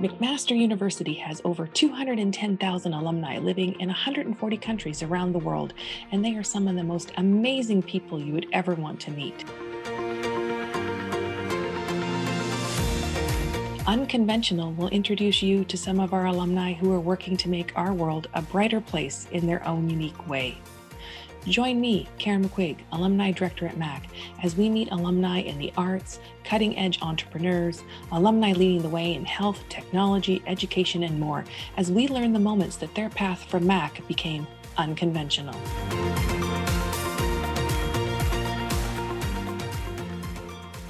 McMaster University has over 210,000 alumni living in 140 countries around the world, and they are some of the most amazing people you would ever want to meet. Unconventional will introduce you to some of our alumni who are working to make our world a brighter place in their own unique way. Join me, Karen McQuigg, Alumni Director at Mac, as we meet alumni in the arts, cutting-edge entrepreneurs, alumni leading the way in health, technology, education, and more, as we learn the moments that their path from Mac became unconventional.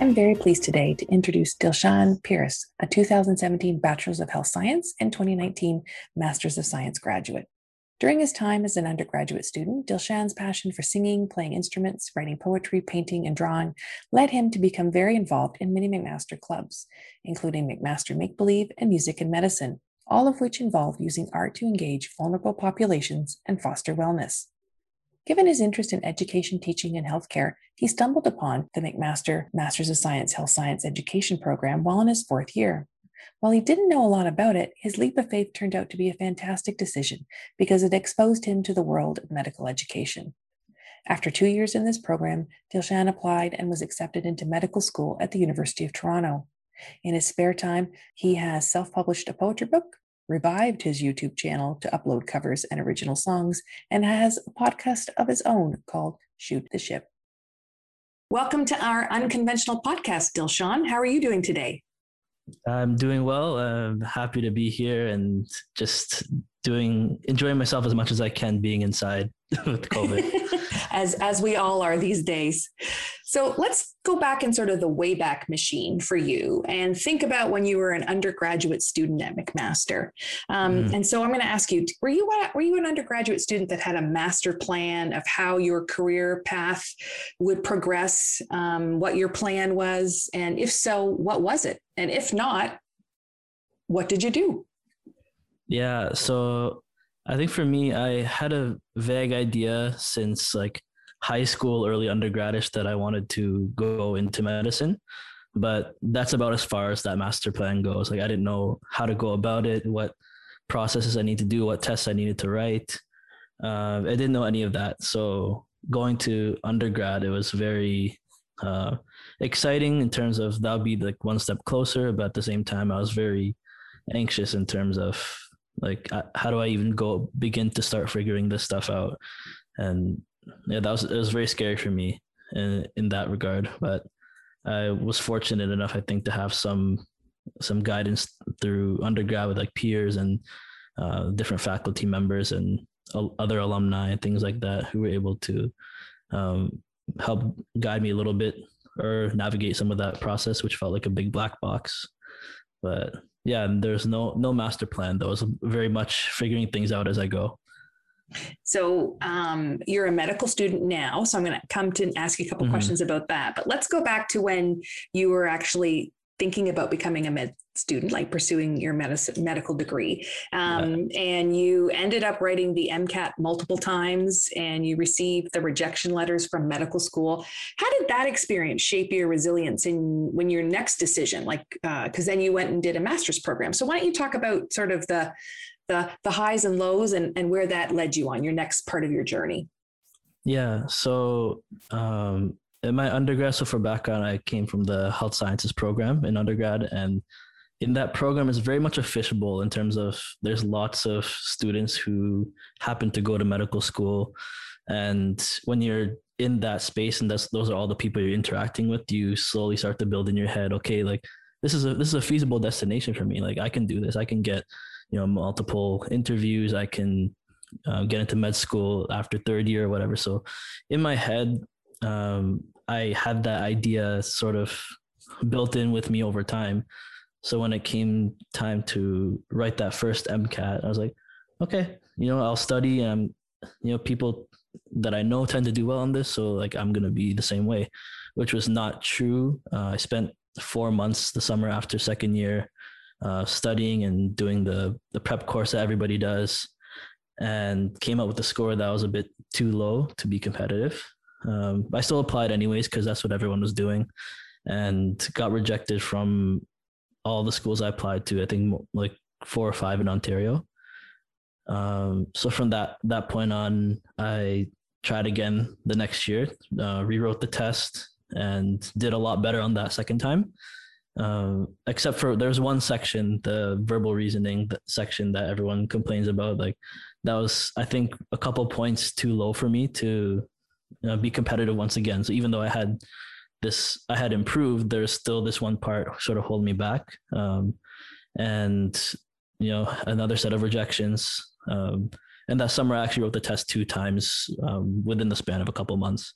I'm very pleased today to introduce Dilshan Pierce, a 2017 Bachelor's of Health Science and 2019 Masters of Science graduate. During his time as an undergraduate student, Dilshan's passion for singing, playing instruments, writing poetry, painting, and drawing led him to become very involved in many McMaster clubs, including McMaster Make Believe and Music and Medicine, all of which involve using art to engage vulnerable populations and foster wellness. Given his interest in education, teaching, and healthcare, he stumbled upon the McMaster Masters of Science Health Science Education program while in his fourth year. While he didn't know a lot about it, his leap of faith turned out to be a fantastic decision because it exposed him to the world of medical education. After 2 years in this program, Dilshan applied and was accepted into medical school at the University of Toronto. In his spare time, he has self-published a poetry book, revived his YouTube channel to upload covers and original songs, and has a podcast of his own called Shoot the Ship. Welcome to our unconventional podcast, Dilshan. How are you doing today? I'm doing well. I'm happy to be here and just enjoying myself as much as I can being inside with COVID. As we all are these days. So let's go back in sort of the Wayback Machine for you and think about when you were an undergraduate student at McMaster. And so I'm going to ask you, were you an undergraduate student that had a master plan of how your career path would progress, what your plan was? And if so, what was it? And if not, what did you do? Yeah, so I think for me, I had a vague idea since like high school, early undergradish, that I wanted to go into medicine, but that's about as far as that master plan goes. Like I didn't know how to go about it, what processes I need to do, what tests I needed to write. I didn't know any of that. So going to undergrad, it was very exciting in terms of that'll be like one step closer, but at the same time, I was very anxious in terms of like, how do I even begin to start figuring this stuff out? And yeah, it was very scary for me in that regard. But I was fortunate enough, I think, to have some guidance through undergrad with like peers and different faculty members and other alumni and things like that who were able to help guide me a little bit or navigate some of that process, which felt like a big black box. But yeah, there's no master plan, though. It's very much figuring things out as I go. So you're a medical student now, so I'm going to come to ask you a couple questions about that. But let's go back to when you were actually thinking about becoming a med student, like pursuing your medical degree. And you ended up writing the MCAT multiple times and you received the rejection letters from medical school. How did that experience shape your resilience when your next decision, like, cause then you went and did a master's program. So why don't you talk about sort of the highs and lows and where that led you on your next part of your journey? Yeah. So, in my undergrad, so for background, I came from the health sciences program in undergrad. And in that program, it's very much a fishbowl in terms of there's lots of students who happen to go to medical school. And when you're in that space and those are all the people you're interacting with, you slowly start to build in your head, okay, like this is a feasible destination for me. Like I can do this. I can get, multiple interviews. I can get into med school after third year or whatever. So in my head, I had that idea sort of built in with me over time. So when it came time to write that first MCAT, I was like, okay, I'll study. People that I know tend to do well on this. So like, I'm going to be the same way, which was not true. I spent 4 months the summer after second year studying and doing the prep course that everybody does and came up with a score that was a bit too low to be competitive. I still applied anyways, because that's what everyone was doing, and got rejected from all the schools I applied to, I think like 4 or 5 in Ontario. So from that point on, I tried again the next year, rewrote the test and did a lot better on that second time. Except for there's one section, the verbal reasoning section that everyone complains about. Like that was, I think, a couple points too low for me to be competitive once again. So even though I had improved, there's still this one part sort of holding me back. And, you know, another set of rejections. And that summer I actually wrote the test 2 times within the span of a couple months.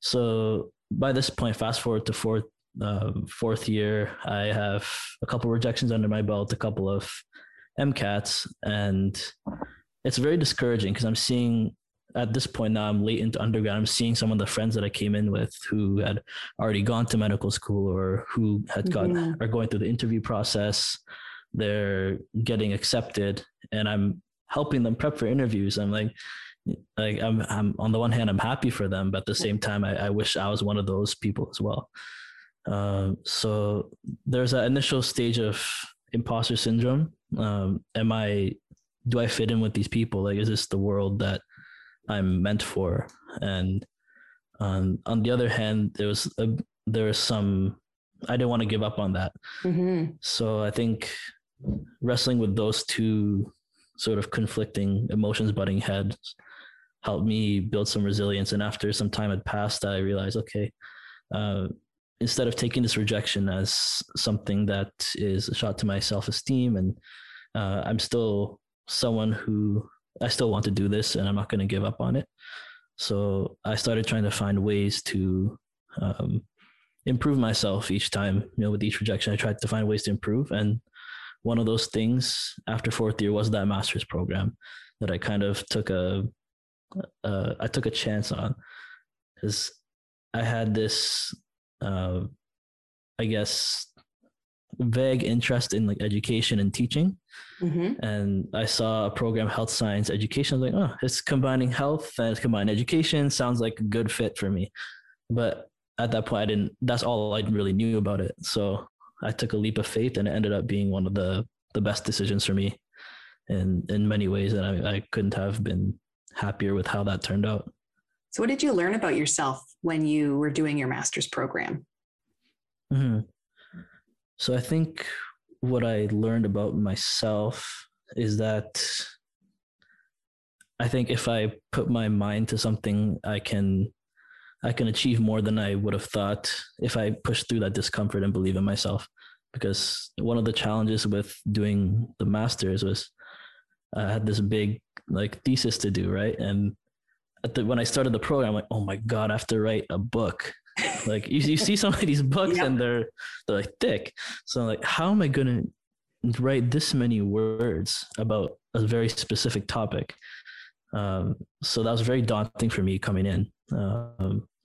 So by this point, fast forward to fourth year, I have a couple rejections under my belt, a couple of MCATs, and it's very discouraging because I'm seeing at this point now I'm late into undergrad. I'm seeing some of the friends that I came in with who had already gone to medical school or who had are going through the interview process. They're getting accepted, and I'm helping them prep for interviews. I'm like I'm on the one hand, I'm happy for them, but at the same time, I wish I was one of those people as well. So there's that initial stage of imposter syndrome. Do I fit in with these people? Like, is this the world that I'm meant for? And, on the other hand, I didn't want to give up on that. Mm-hmm. So I think wrestling with those two sort of conflicting emotions, butting heads, helped me build some resilience. And after some time had passed, I realized, okay, instead of taking this rejection as something that is a shot to my self-esteem and I'm still someone who I still want to do this and I'm not going to give up on it. So I started trying to find ways to improve myself each time, you know, with each rejection, I tried to find ways to improve. And one of those things after fourth year was that master's program that I kind of took a chance on, because I had this, I guess, vague interest in like education and teaching. Mm-hmm. And I saw a program, health science education. I was like, oh, it's combining health and it's combining education. Sounds like a good fit for me. But at that point, that's all I really knew about it. So I took a leap of faith and it ended up being one of the best decisions for me in many ways. And I couldn't have been happier with how that turned out. So what did you learn about yourself when you were doing your master's program? Mm-hmm. So I think what I learned about myself is that I think if I put my mind to something, I can achieve more than I would have thought if I push through that discomfort and believe in myself. Because one of the challenges with doing the master's was I had this big like thesis to do, right? And when I started the program, I'm like, oh my God, I have to write a book. Like you see some of these books and they're like thick. So I'm like, how am I going to write this many words about a very specific topic? So that was very daunting for me coming in.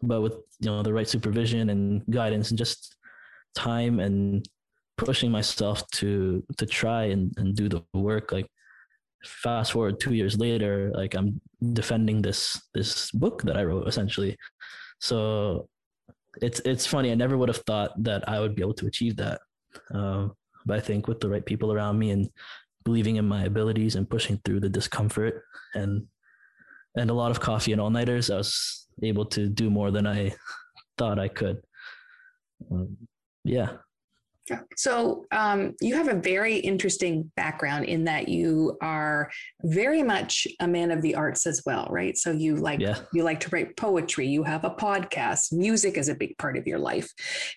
But with, you know, the right supervision and guidance and just time and pushing myself to try and do the work, like fast forward 2 years later, like I'm defending this book that I wrote essentially. So it's funny. I never would have thought that I would be able to achieve that. But I think with the right people around me and believing in my abilities and pushing through the discomfort and a lot of coffee and all nighters, I was able to do more than I thought I could. Yeah. So you have a very interesting background in that you are very much a man of the arts as well, right? So you like to write poetry, you have a podcast, music is a big part of your life.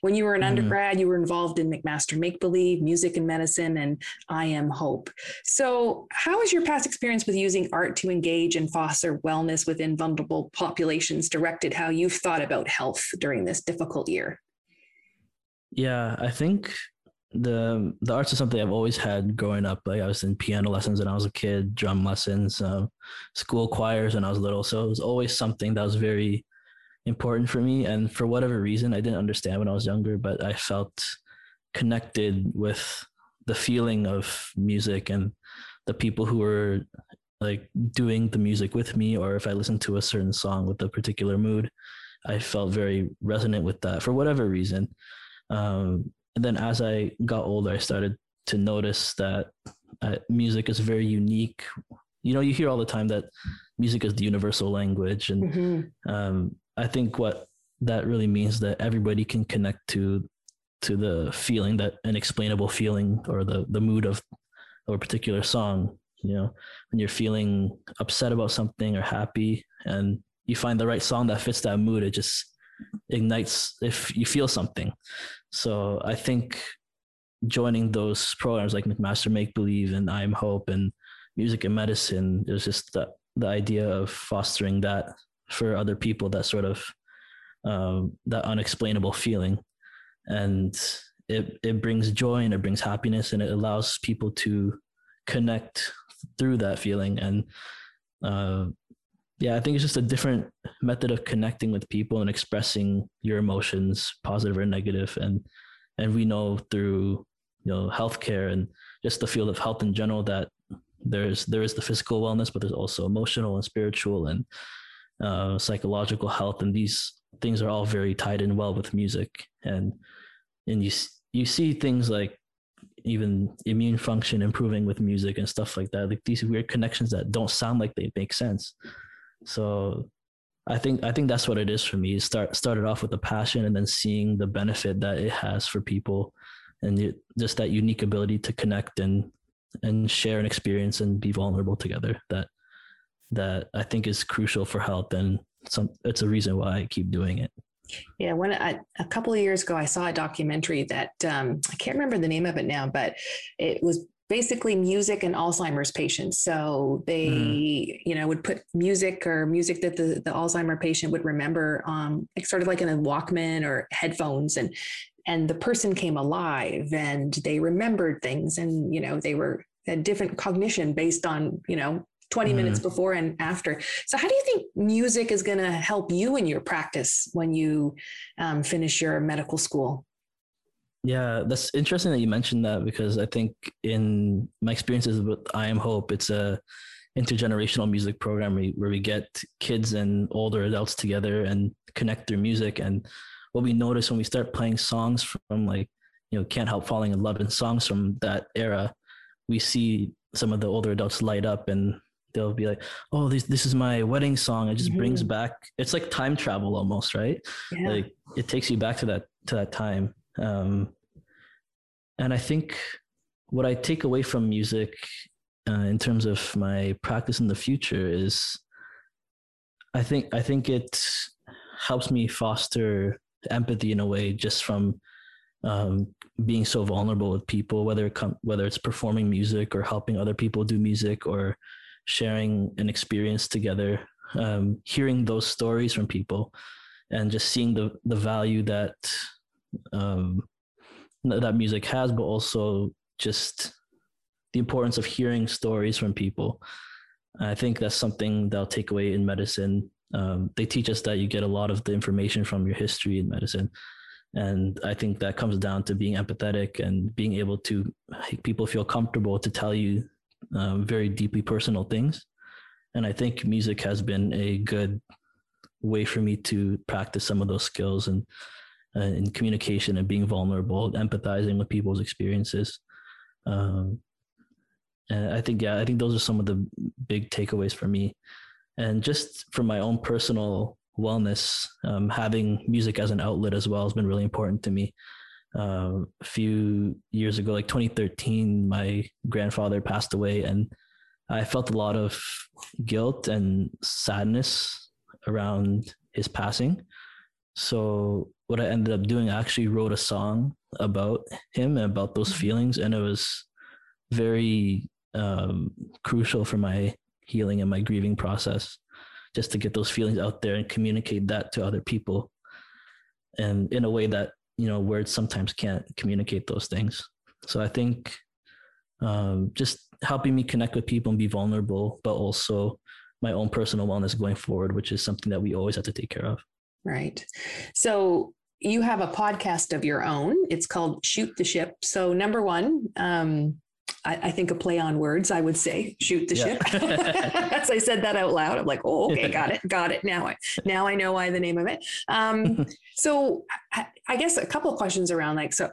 When you were an undergrad, you were involved in McMaster Make Believe, Music and Medicine, and I Am Hope. So how is your past experience with using art to engage and foster wellness within vulnerable populations directed how you've thought about health during this difficult year? Yeah, I think the arts is something I've always had growing up. Like I was in piano lessons when I was a kid, drum lessons, school choirs when I was little. So it was always something that was very important for me. And for whatever reason, I didn't understand when I was younger, but I felt connected with the feeling of music and the people who were like doing the music with me, or if I listened to a certain song with a particular mood, I felt very resonant with that for whatever reason. And then as I got older, I started to notice that music is very unique. You know, you hear all the time that music is the universal language. And I think what that really means that everybody can connect to the feeling, that unexplainable feeling, or the mood of a particular song. You know, when you're feeling upset about something or happy and you find the right song that fits that mood, it just ignites if you feel something. So I think joining those programs like McMaster Make Believe and I Am Hope and Music and Medicine, it was just the idea of fostering that for other people, that sort of that unexplainable feeling. And it brings joy and it brings happiness, and it allows people to connect through that feeling. And I think it's just a different method of connecting with people and expressing your emotions, positive or negative. And we know through, you know, healthcare and just the field of health in general, that there is the physical wellness, but there's also emotional and spiritual and psychological health. And these things are all very tied in well with music. And you see things like even immune function improving with music and stuff like that, like these weird connections that don't sound like they make sense. So I think that's what it is for me. Started off with a passion and then seeing the benefit that it has for people, and just that unique ability to connect and share an experience and be vulnerable together, that I think is crucial for health. And it's a reason why I keep doing it. Yeah. When a couple of years ago, I saw a documentary that I can't remember the name of it now, but it was basically music and Alzheimer's patients. So they, would put music that the Alzheimer patient would remember, sort of like in a Walkman or headphones, and the person came alive and they remembered things, and, they had different cognition based on, 20 minutes before and after. So how do you think music is going to help you in your practice when you finish your medical school? Yeah, that's interesting that you mentioned that, because I think in my experiences with I Am Hope, it's a intergenerational music program where we get kids and older adults together and connect through music. And what we notice when we start playing songs from Can't Help Falling in Love and songs from that era, we see some of the older adults light up and they'll be like, oh, this is my wedding song. It just brings back, it's like time travel almost, right? Yeah. Like it takes you back to that time. And I think what I take away from music in terms of my practice in the future is I think it helps me foster empathy in a way, just from being so vulnerable with people, whether it's performing music or helping other people do music or sharing an experience together, hearing those stories from people and just seeing the value that that music has, but also just the importance of hearing stories from people. I think that's something they'll take away in medicine. They teach us that you get a lot of the information from your history in medicine. And I think that comes down to being empathetic and being able to make people feel comfortable to tell you very deeply personal things. And I think music has been a good way for me to practice some of those skills and in communication and being vulnerable, empathizing with people's experiences. And I think those are some of the big takeaways for me. And just for my own personal wellness, having music as an outlet as well has been really important to me. A few years ago, like 2013, my grandfather passed away, and I felt a lot of guilt and sadness around his passing. So what I ended up doing, I actually wrote a song about him and about those feelings. And it was very crucial for my healing and my grieving process, just to get those feelings out there and communicate that to other people. And in a way that, words sometimes can't communicate those things. So I think just helping me connect with people and be vulnerable, but also my own personal wellness going forward, which is something that we always have to take care of. Right. So you have a podcast of your own. It's called Shoot the Ship. So number one, I think a play on words, I would say, shoot the ship. As I said that out loud, I'm like, oh, okay, got it. Now I know why the name of it. So I guess a couple of questions around, like, so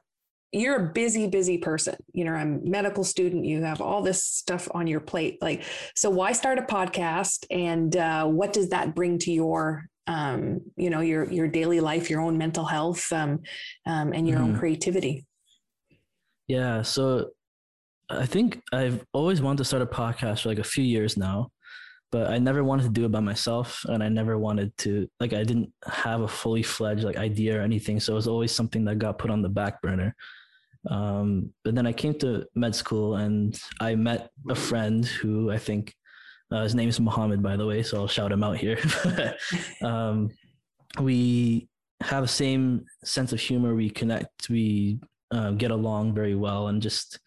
you're a busy, busy person. You know, I'm a medical student. You have all this stuff on your plate. Like, so why start a podcast? And what does that bring to your, you know, your daily life, your own mental health, and your own creativity? Yeah. So I think I've always wanted to start a podcast for like a few years now, but I never wanted to do it by myself. And I never wanted to, like, I didn't have a fully fledged like idea or anything. So it was always something that got put on the back burner. But then I came to med school and I met a friend who I think, his name is Muhammad, by the way, so I'll shout him out here. We have the same sense of humor. We connect, we get along very well. And just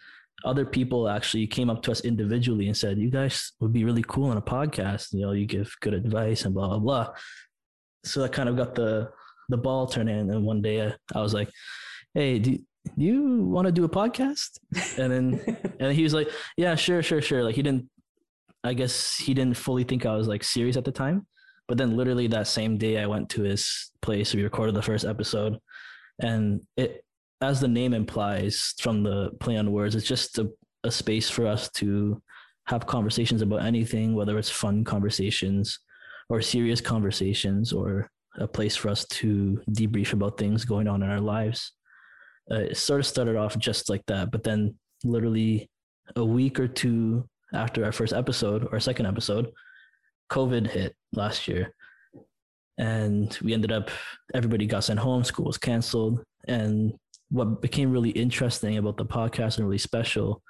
other people actually came up to us individually and said, you guys would be really cool on a podcast. You know, you give good advice and blah, blah, blah. So I kind of got the ball turning. And then one day I was like, hey, do you want to do a podcast? And then and he was like, yeah, sure. Like he didn't fully think I was like serious at the time. But then literally that same day I went to his place. We recorded the first episode, and it, as the name implies from the play on words, it's just a space for us to have conversations about anything, whether it's fun conversations or serious conversations, or a place for us to debrief about things going on in our lives. It sort of started off just like that, but then literally a week or two after our first episode or second episode, COVID hit last year, and we ended up, everybody got sent home, school was canceled. And what became really interesting about the podcast and really special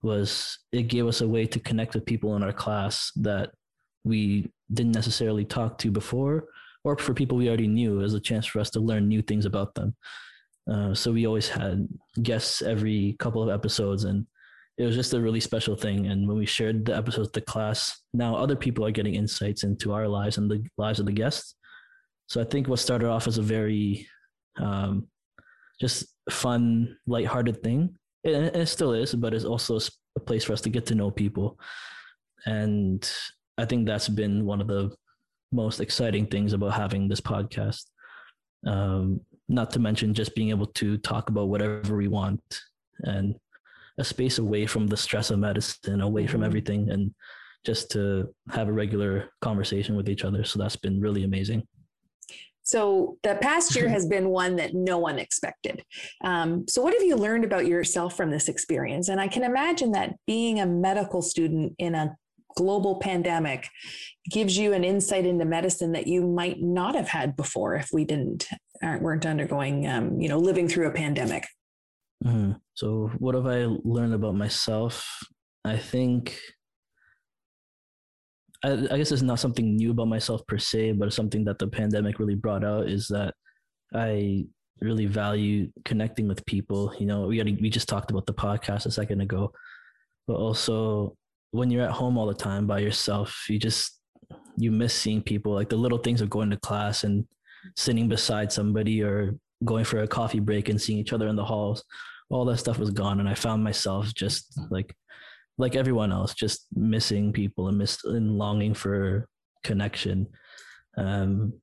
was it gave us a way to connect with people in our class that we didn't necessarily talk to before, or for people we already knew, as a chance for us to learn new things about them. So we always had guests every couple of episodes, and it was just a really special thing. And when we shared the episodes with the class, now other people are getting insights into our lives and the lives of the guests. So I think what started off as a very just fun, lighthearted thing, it still is, but it's also a place for us to get to know people. And I think that's been one of the most exciting things about having this podcast. Not to mention just being able to talk about whatever we want, and a space away from the stress of medicine, away from everything, and just to have a regular conversation with each other. So that's been really amazing. So the past year has been one that no one expected. So what have you learned about yourself from this experience? And I can imagine that being a medical student in a global pandemic gives you an insight into medicine that you might not have had before if we weren't undergoing, living through a pandemic. Mm-hmm. So what have I learned about myself? I think, I guess it's not something new about myself per se, but it's something that the pandemic really brought out, is that I really value connecting with people. You know, we just talked about the podcast a second ago, but also when you're at home all the time by yourself, you miss seeing people, like the little things of going to class and sitting beside somebody, or going for a coffee break and seeing each other in the halls. All that stuff was gone. And I found myself just like everyone else, just missing people and longing for connection. So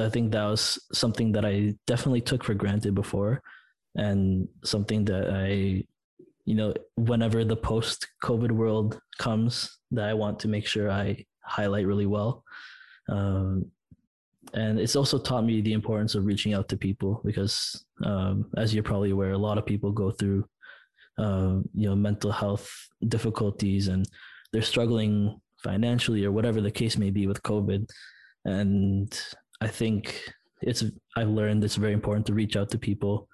I think that was something that I definitely took for granted before, and something that I, whenever the post-COVID world comes, that I want to make sure I highlight really well. And it's also taught me the importance of reaching out to people, because as you're probably aware, a lot of people go through, mental health difficulties, and they're struggling financially or whatever the case may be with COVID. And I think I've learned it's very important to reach out to people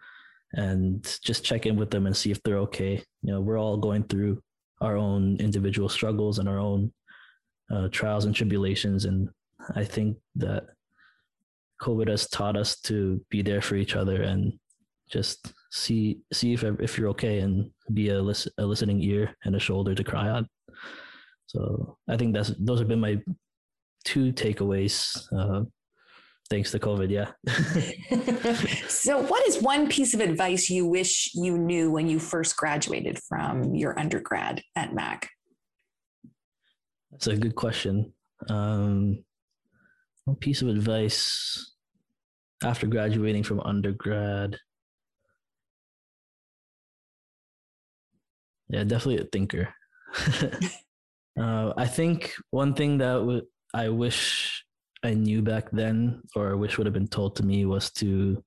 and just check in with them and see if they're okay. You know, we're all going through our own individual struggles and our own trials and tribulations. And I think that COVID has taught us to be there for each other and just see if you're okay, and be a listening ear and a shoulder to cry on. So I think those have been my two takeaways. Thanks to COVID, yeah. So what is one piece of advice you wish you knew when you first graduated from your undergrad at Mac? That's a good question. One piece of advice after graduating from undergrad. Yeah, definitely a thinker. I think one thing that I wish I knew back then, or I wish would have been told to me, was to,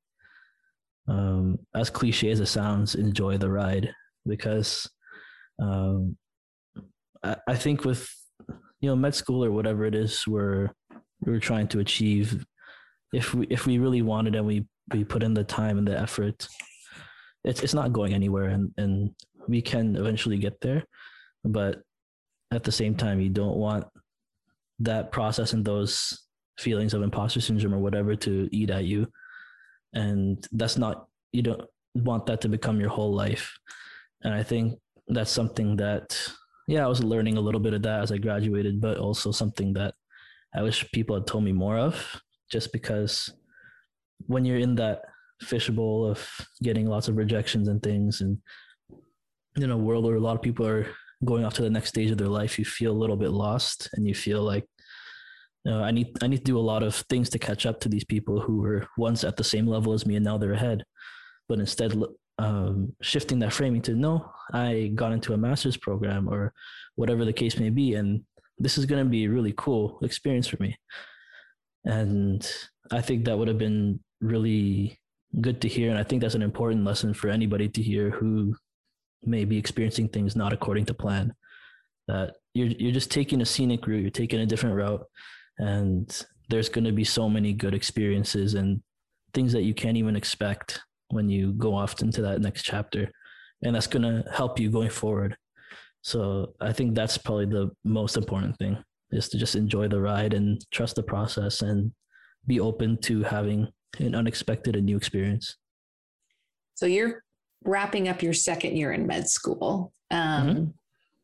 as cliche as it sounds, enjoy the ride. Because I think with, med school or whatever it is we're trying to achieve, if we really wanted and we put in the time and the effort, it's not going anywhere, and we can eventually get there. But at the same time, you don't want that process and those feelings of imposter syndrome or whatever to eat at you. And you don't want that to become your whole life. And I think that's something that, I was learning a little bit of that as I graduated, but also something that I wish people had told me more of, just because when you're in that fishbowl of getting lots of rejections and things, and in a world where a lot of people are going off to the next stage of their life, you feel a little bit lost, and you feel like, I need to do a lot of things to catch up to these people who were once at the same level as me, and now they're ahead. But instead, shifting that framing to, no, I got into a master's program or whatever the case may be, and this is going to be a really cool experience for me. And I think that would have been really good to hear. And I think that's an important lesson for anybody to hear who may be experiencing things not according to plan, that you're just taking a scenic route, you're taking a different route, and there's going to be so many good experiences and things that you can't even expect when you go off into that next chapter. And that's going to help you going forward. So I think that's probably the most important thing, is to just enjoy the ride and trust the process and be open to having an unexpected and new experience. So you're wrapping up your second year in med school.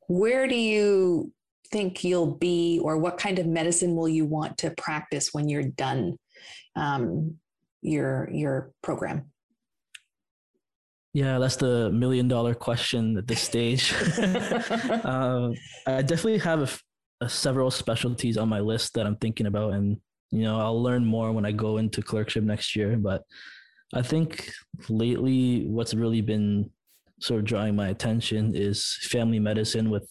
Where do you think you'll be, or what kind of medicine will you want to practice when you're done your program? Yeah, that's the million-dollar question at this stage. I definitely have several specialties on my list that I'm thinking about, and I'll learn more when I go into clerkship next year. But I think lately what's really been sort of drawing my attention is family medicine, with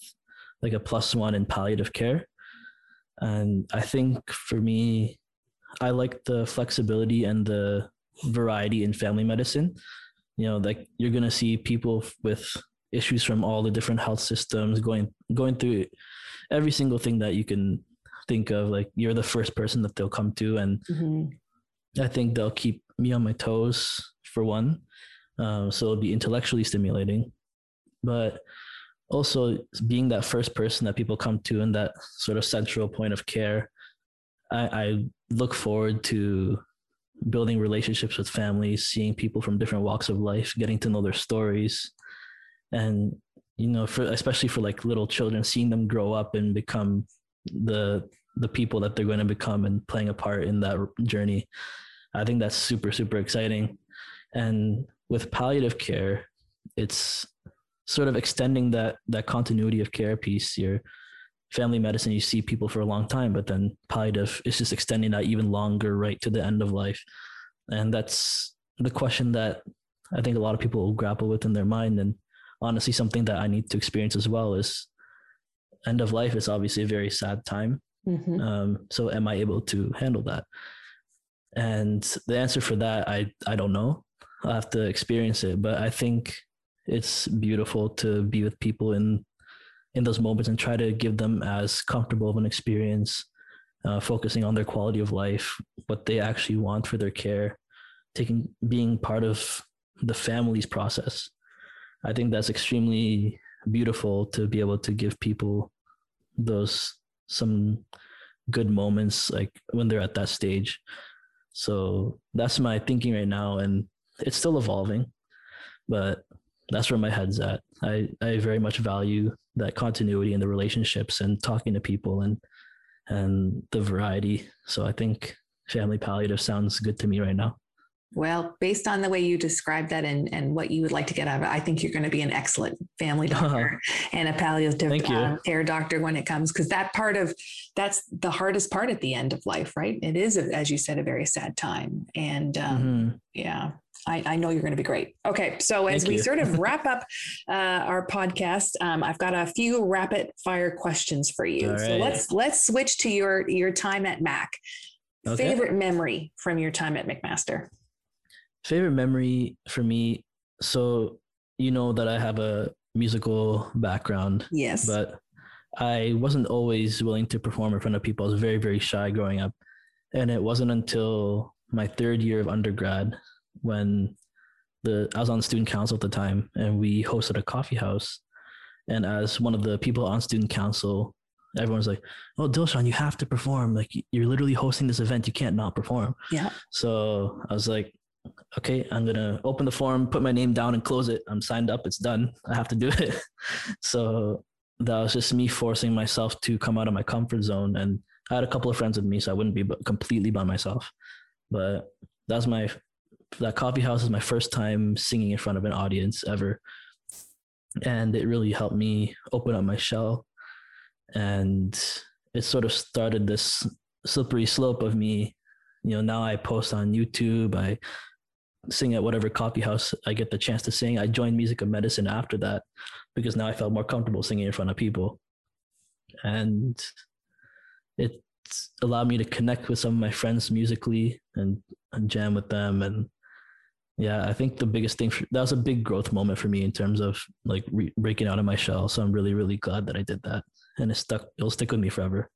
like a +1 in palliative care. And I think for me, I like the flexibility and the variety in family medicine. Like you're going to see people with issues from all the different health systems going through every single thing that you can think of. Like you're the first person that they'll come to. And I think they'll keep me on my toes, for one. So it'll be intellectually stimulating, but also being that first person that people come to and that sort of central point of care. I look forward to building relationships with families, seeing people from different walks of life, getting to know their stories. And, especially for like little children, seeing them grow up and become the people that they're going to become and playing a part in that journey. I think that's super, super exciting. And with palliative care, it's sort of extending that continuity of care piece. Your family medicine, you see people for a long time, but then palliative is just extending that even longer, right to the end of life. And that's the question that I think a lot of people will grapple with in their mind. And honestly, something that I need to experience as well is end of life is obviously a very sad time. So am I able to handle that? And the answer for that, I don't know. I'll have to experience it, but I think it's beautiful to be with people in those moments and try to give them as comfortable of an experience, focusing on their quality of life, what they actually want for their care, being part of the family's process. I think that's extremely beautiful to be able to give people some good moments, like when they're at that stage. So that's my thinking right now, and it's still evolving, but that's where my head's at. I very much value that continuity and the relationships and talking to people and the variety. So I think family palliative sounds good to me right now. Well, based on the way you described that and what you would like to get out of it, I think you're going to be an excellent family doctor and a palliative care doctor when it comes, because that's the hardest part at the end of life, right? It is, as you said, a very sad time. And yeah. I know you're going to be great. Okay. So as we sort of wrap up our podcast, I've got a few rapid fire questions for you. Right. So let's switch to your time at Mac. Okay. Favorite memory from your time at McMaster? Favorite memory for me. So, you know that I have a musical background. Yes. But I wasn't always willing to perform in front of people. I was very, very shy growing up. And it wasn't until my third year of undergrad when I was on student council at the time, and we hosted a coffee house. And as one of the people on student council, everyone's like, "Oh, Dilshan, you have to perform. Like, you're literally hosting this event. You can't not perform." Yeah. So I was like, okay, I'm going to open the form, put my name down and close it. I'm signed up. It's done. I have to do it. So that was just me forcing myself to come out of my comfort zone. And I had a couple of friends with me, so I wouldn't be completely by myself. But that coffee house is my first time singing in front of an audience ever. And it really helped me open up my shell. And it sort of started this slippery slope of me. You know, now I post on YouTube, I sing at whatever coffee house I get the chance to sing. I joined Music and Medicine after that because now I felt more comfortable singing in front of people. And it allowed me to connect with some of my friends musically and jam with them. And yeah, I think the biggest thing, that was a big growth moment for me in terms of like breaking out of my shell. So I'm really, really glad that I did that. And it'll stick with me forever.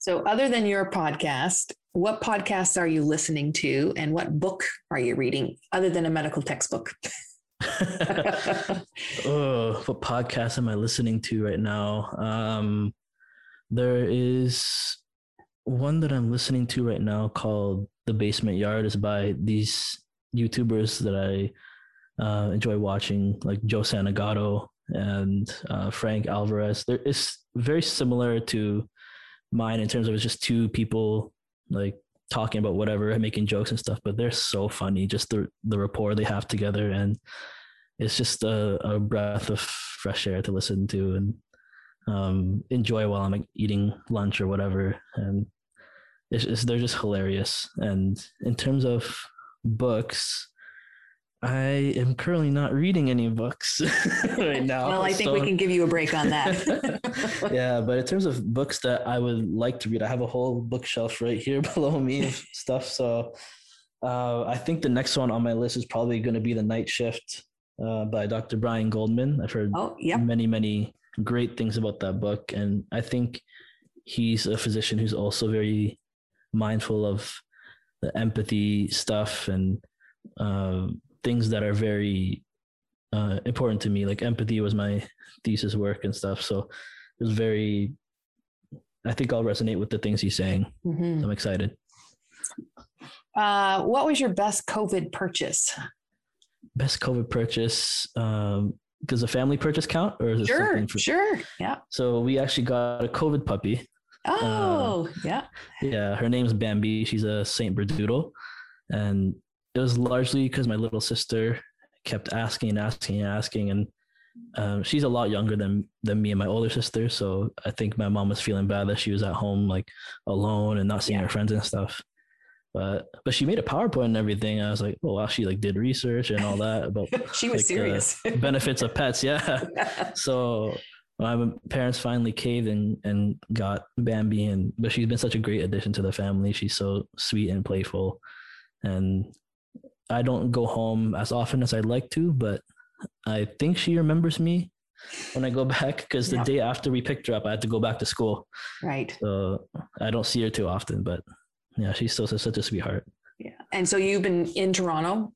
So other than your podcast, what podcasts are you listening to and what book are you reading other than a medical textbook? Oh, what podcast am I listening to right now? There is one that I'm listening to right now called The Basement Yard. It's by these YouTubers that I enjoy watching, like Joe Sanagato and Frank Alvarez. It's very similar to mine in terms of it's just two people like talking about whatever and making jokes and stuff, but they're so funny, just the rapport they have together. And it's just a breath of fresh air to listen to and enjoy while I'm like, eating lunch or whatever. And they're just hilarious. And in terms of books, I am currently not reading any books right now. Well, I think we can give you a break on that. Yeah, but in terms of books that I would like to read, I have a whole bookshelf right here below me of stuff. So I think the next one on my list is probably going to be The Night Shift by Dr. Brian Goldman. I've heard many, many great things about that book. And I think he's a physician who's also very mindful of the empathy stuff and things that are very important to me. Like empathy was my thesis work and stuff. So it was I think I'll resonate with the things he's saying. Mm-hmm. I'm excited. What was your best COVID purchase? Best COVID purchase. Does a family purchase count or is it something for? Sure. Yeah. So we actually got a COVID puppy. Oh yeah. Yeah. Her name's Bambi. She's a Saint Berdoodle. And it was largely because my little sister kept asking. And she's a lot younger than me and my older sister. So I think my mom was feeling bad that she was at home, like alone and not seeing her friends and stuff. But she made a PowerPoint and everything. I was like, oh, wow, she like did research and all that about she was like, serious benefits of pets. Yeah. So my parents finally caved and got Bambi. But she's been such a great addition to the family. She's so sweet and playful. And I don't go home as often as I'd like to, but I think she remembers me when I go back because the day after we picked her up, I had to go back to school. Right. So I don't see her too often, but yeah, she's still such a sweetheart. Yeah. And so you've been in Toronto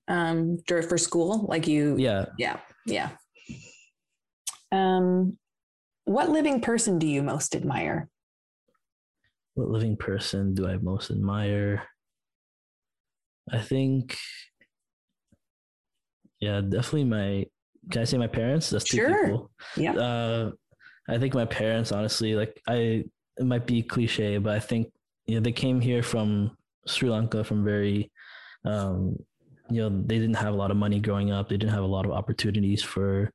for school? Like you? Yeah. Yeah. Yeah. What living person do you most admire? What living person do I most admire? I think, yeah, definitely can I say my parents? That's two people. Yeah. I think my parents, honestly, it might be cliche, but I think, you know, they came here from Sri Lanka from very, they didn't have a lot of money growing up. They didn't have a lot of opportunities for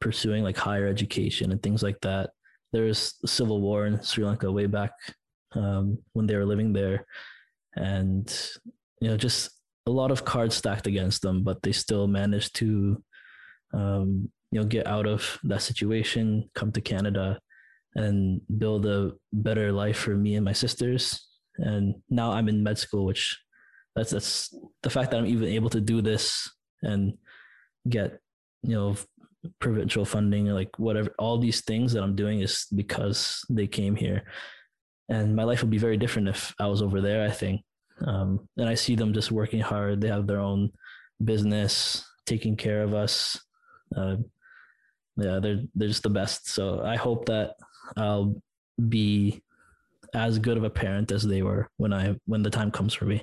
pursuing like higher education and things like that. There was a civil war in Sri Lanka way back when they were living there. And, you know, just a lot of cards stacked against them, but they still managed to, get out of that situation, come to Canada, and build a better life for me and my sisters. And now I'm in med school, which that's the fact that I'm even able to do this and get, provincial funding, like whatever, all these things that I'm doing is because they came here. And my life would be very different if I was over there, I think. And I see them just working hard. They have their own business, taking care of us. They're just the best. So I hope that I'll be as good of a parent as they were when the time comes for me.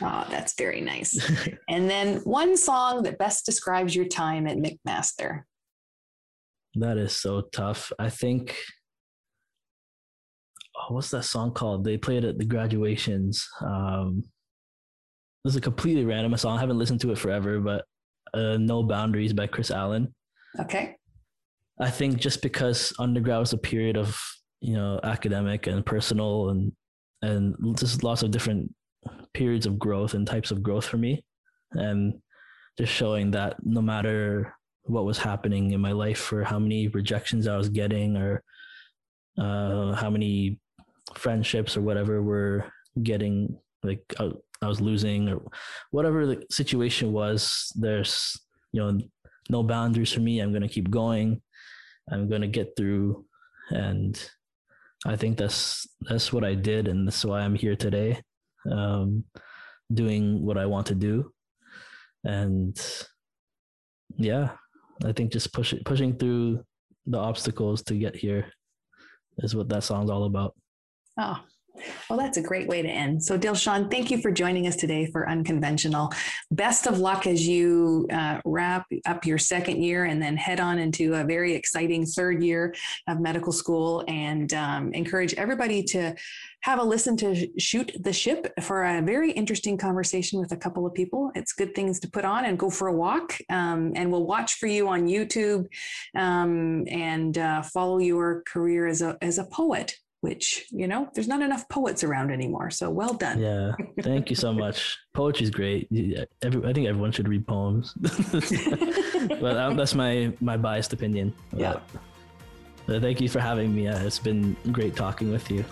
Oh, that's very nice. And then one song that best describes your time at McMaster. That is so tough. I think, what's that song called? They played at the graduations. This is a completely random song. I haven't listened to it forever, but No Boundaries by Chris Allen. Okay. I think just because undergrad was a period of, academic and personal and just lots of different periods of growth and types of growth for me. And just showing that no matter what was happening in my life or how many rejections I was getting or how many friendships or whatever were getting, like I was losing or whatever the situation was, there's, no boundaries for me. I'm going to keep going. I'm going to get through. And I think that's what I did. And that's why I'm here today, doing what I want to do. And yeah, I think just pushing through the obstacles to get here is what that song's all about. Oh, well, that's a great way to end. So Dilshan, thank you for joining us today for Unconventional. Best of luck as you wrap up your second year and then head on into a very exciting third year of medical school, and encourage everybody to have a listen to Shoot the Ship for a very interesting conversation with a couple of people. It's good things to put on and go for a walk. And we'll watch for you on YouTube and follow your career as a poet, which, there's not enough poets around anymore. So well done. Yeah. Thank you so much. Poetry's great. I think everyone should read poems, but that's my biased opinion. Yeah. Thank you for having me. It's been great talking with you.